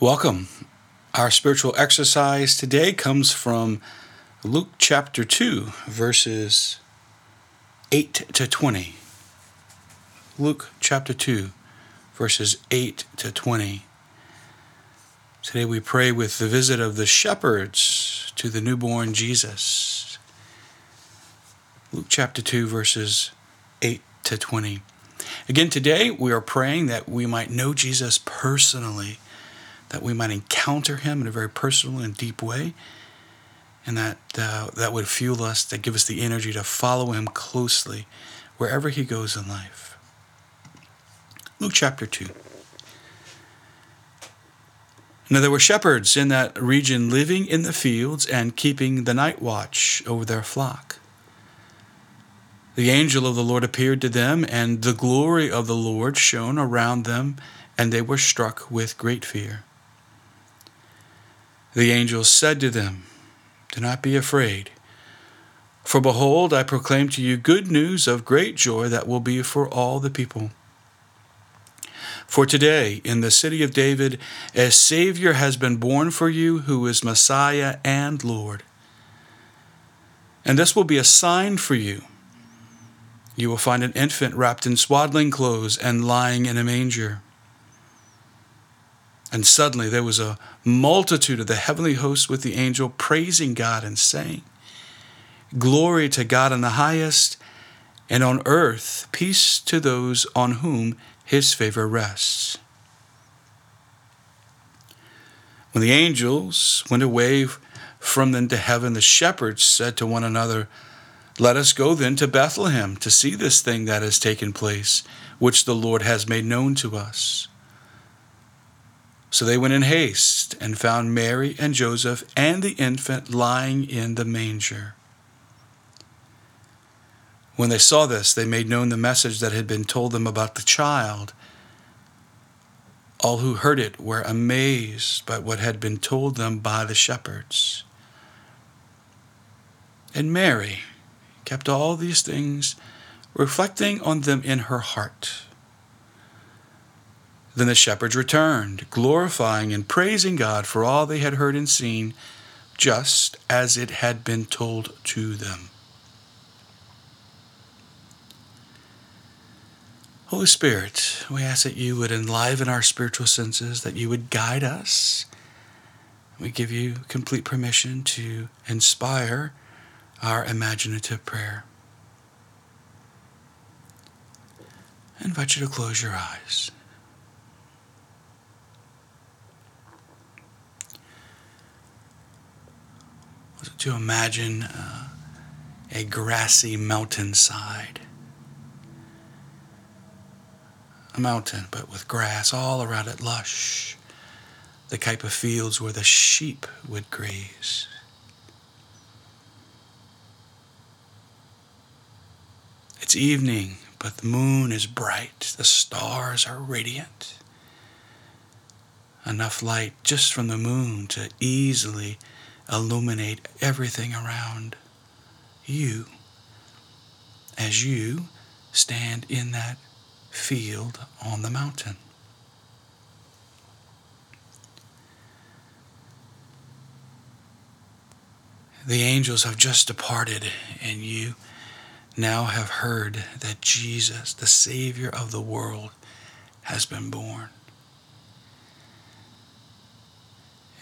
Welcome. Our spiritual exercise today comes from Luke chapter 2, verses 8 to 20. Luke chapter 2, verses 8 to 20. Today we pray with the visit of the shepherds to the newborn Jesus. Luke chapter 2, verses 8 to 20. Again, today we are praying that we might know Jesus personally, that we might encounter him in a very personal and deep way, and that would fuel us, that give us the energy to follow him closely wherever he goes in life. Luke chapter 2. Now there were shepherds in that region living in the fields and keeping the night watch over their flock. The angel of the Lord appeared to them, and the glory of the Lord shone around them, and they were struck with great fear. The angel said to them, "Do not be afraid, for behold, I proclaim to you good news of great joy that will be for all the people. For today, in the city of David, a Savior has been born for you, who is Messiah and Lord. And this will be a sign for you. You will find an infant wrapped in swaddling clothes and lying in a manger." And suddenly there was a multitude of the heavenly hosts with the angel, praising God and saying, "Glory to God in the highest, and on earth peace to those on whom his favor rests." When the angels went away from them to heaven, the shepherds said to one another, "Let us go then to Bethlehem to see this thing that has taken place, which the Lord has made known to us." So they went in haste and found Mary and Joseph and the infant lying in the manger. When they saw this, they made known the message that had been told them about the child. All who heard it were amazed by what had been told them by the shepherds. And Mary kept all these things, reflecting on them in her heart. Then the shepherds returned, glorifying and praising God for all they had heard and seen, just as it had been told to them. Holy Spirit, we ask that you would enliven our spiritual senses, that you would guide us. We give you complete permission to inspire our imaginative prayer. I invite you to close your eyes. To imagine a grassy mountainside. A mountain, but with grass all around it, lush. The type of fields where the sheep would graze. It's evening, but the moon is bright. The stars are radiant. Enough light just from the moon to easily illuminate everything around you as you stand in that field on the mountain. The angels have just departed, and you now have heard that Jesus, the Savior of the world, has been born.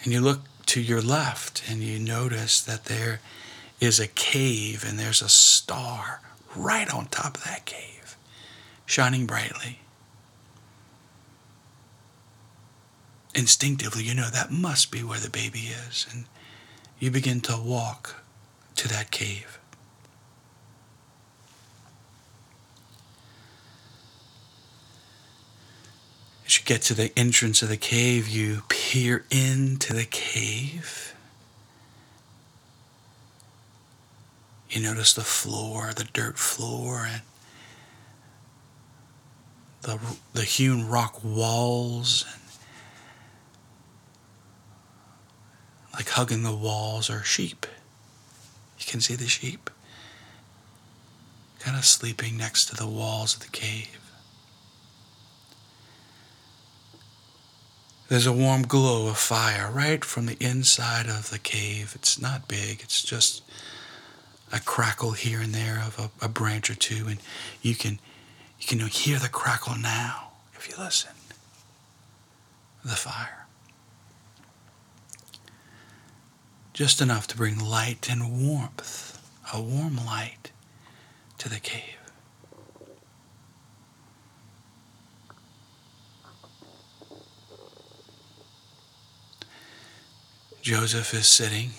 And you look to your left, and you notice that there is a cave, and there's a star right on top of that cave, shining brightly. Instinctively, you know that must be where the baby is, and you begin to walk to that cave. As you get to the entrance of the cave, you peer into the cave. You notice the floor, the dirt floor, and the hewn rock walls. And like hugging the walls are sheep. You can see the sheep kind of sleeping next to the walls of the cave. There's a warm glow of fire right from the inside of the cave. It's not big. It's just a crackle here and there of a branch or two, and you can hear the crackle now if you listen. The fire. Just enough to bring light and warmth, a warm light, to the cave. Joseph is sitting,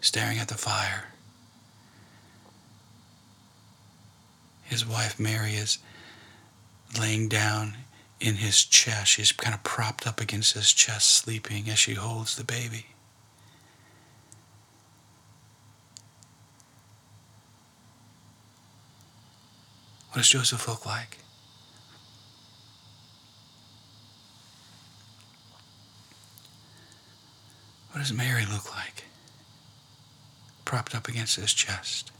staring at the fire. His wife Mary is laying down in his chest. She's kind of propped up against his chest, sleeping as she holds the baby. What does Joseph look like? What does Mary look like, propped up against his chest?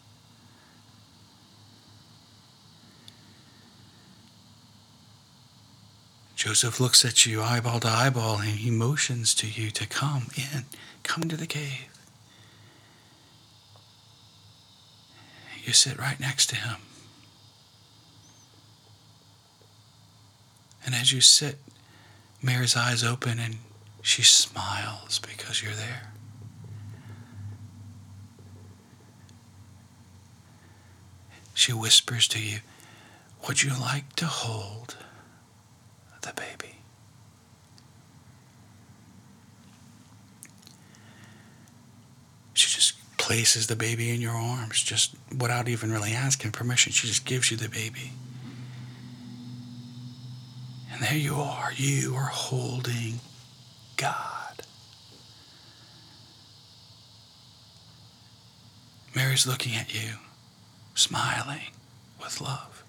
Joseph looks at you eyeball to eyeball, and he motions to you to come in, come into the cave. You sit right next to him. And as you sit, Mary's eyes open and she smiles because you're there. She whispers to you, "Would you like to hold the baby?" She just places the baby in your arms, just without even really asking permission. She just gives you the baby. And there you are. You are holding God. Mary's looking at you, smiling with love.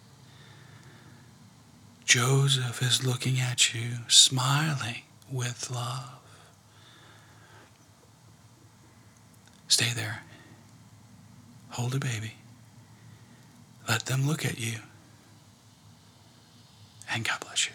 Joseph is looking at you, smiling with love. Stay there. Hold the baby. Let them look at you. And God bless you.